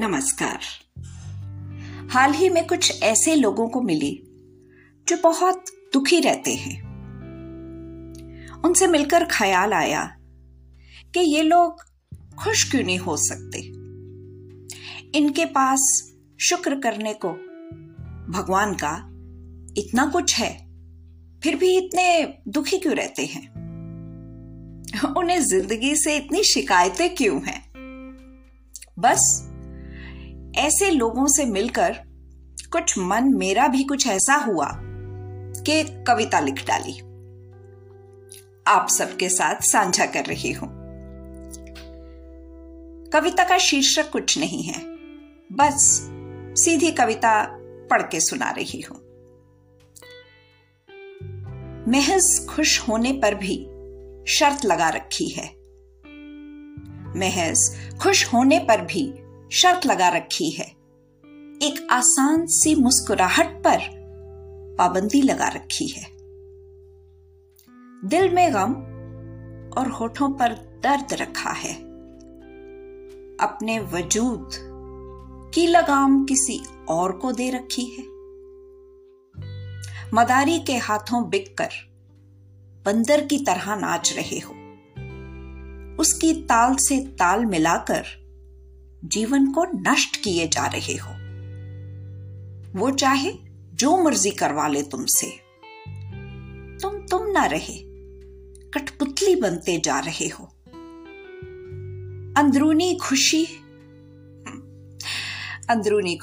नमस्कार। हाल ही में कुछ ऐसे लोगों को मिली जो बहुत दुखी रहते हैं। उनसे मिलकर ख्याल आया कि ये लोग खुश क्यों नहीं हो सकते। इनके पास शुक्र करने को भगवान का इतना कुछ है, फिर भी इतने दुखी क्यों रहते हैं। उन्हें जिंदगी से इतनी शिकायतें क्यों हैं। बस ऐसे लोगों से मिलकर कुछ मन मेरा भी कुछ ऐसा हुआ कि कविता लिख डाली, आप सबके साथ साझा कर रही हूं। कविता का शीर्षक कुछ नहीं है, बस सीधी कविता पढ़ के सुना रही हूं। महज खुश होने पर भी शर्त लगा रखी है, महज खुश होने पर भी शर्त लगा रखी है, एक आसान सी मुस्कुराहट पर पाबंदी लगा रखी है। दिल में गम और होठों पर दर्द रखा है, अपने वजूद की लगाम किसी और को दे रखी है। मदारी के हाथों बिककर बंदर की तरह नाच रहे हो, उसकी ताल से ताल मिलाकर जीवन को नष्ट किए जा रहे हो। वो चाहे जो मर्जी करवा ले तुमसे, तुम ना रहे, कठपुतली बनते जा रहे हो। अंदरूनी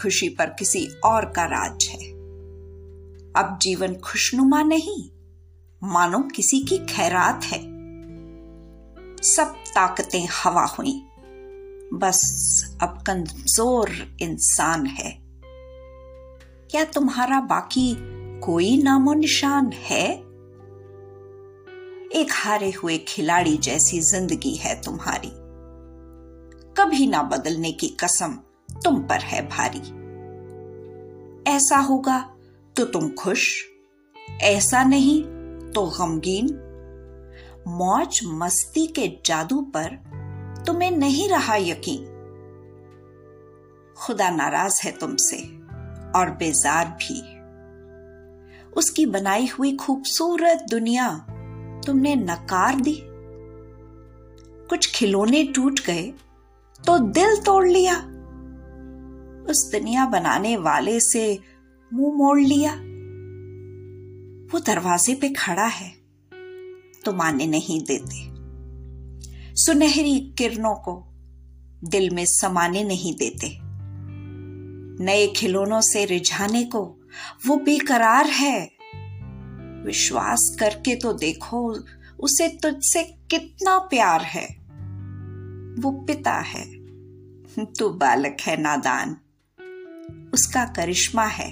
खुशी पर किसी और का राज है। अब जीवन खुशनुमा नहीं, मानो किसी की खैरात है। सब ताकतें हवा हुई, बस अब कमजोर इंसान है। क्या तुम्हारा बाकी कोई नामो निशान है? एक हारे हुए खिलाड़ी जैसी जिंदगी है तुम्हारी, कभी ना बदलने की कसम तुम पर है भारी। ऐसा होगा तो तुम खुश, ऐसा नहीं तो गमगीन। मौज मस्ती के जादू पर तुम्हें नहीं रहा यकीन। खुदा नाराज है तुमसे और बेजार भी, उसकी बनाई हुई खूबसूरत दुनिया तुमने नकार दी। कुछ खिलौने टूट गए तो दिल तोड़ लिया, उस दुनिया बनाने वाले से मुंह मोड़ लिया। वो दरवाजे पे खड़ा है, तुम आने नहीं देते। सुनहरी किरणों को दिल में समाने नहीं देते, नए खिलौनों से रिझाने को वो बेकरार है। विश्वास करके तो देखो, उसे तुझसे कितना प्यार है। वो पिता है, तू बालक है नादान, उसका करिश्मा है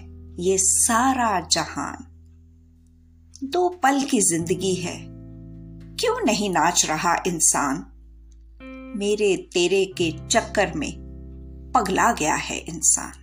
ये सारा जहान। दो पल की जिंदगी है, क्यों नहीं नाच रहा इंसान। मेरे तेरे के चक्कर में पगला गया है इंसान।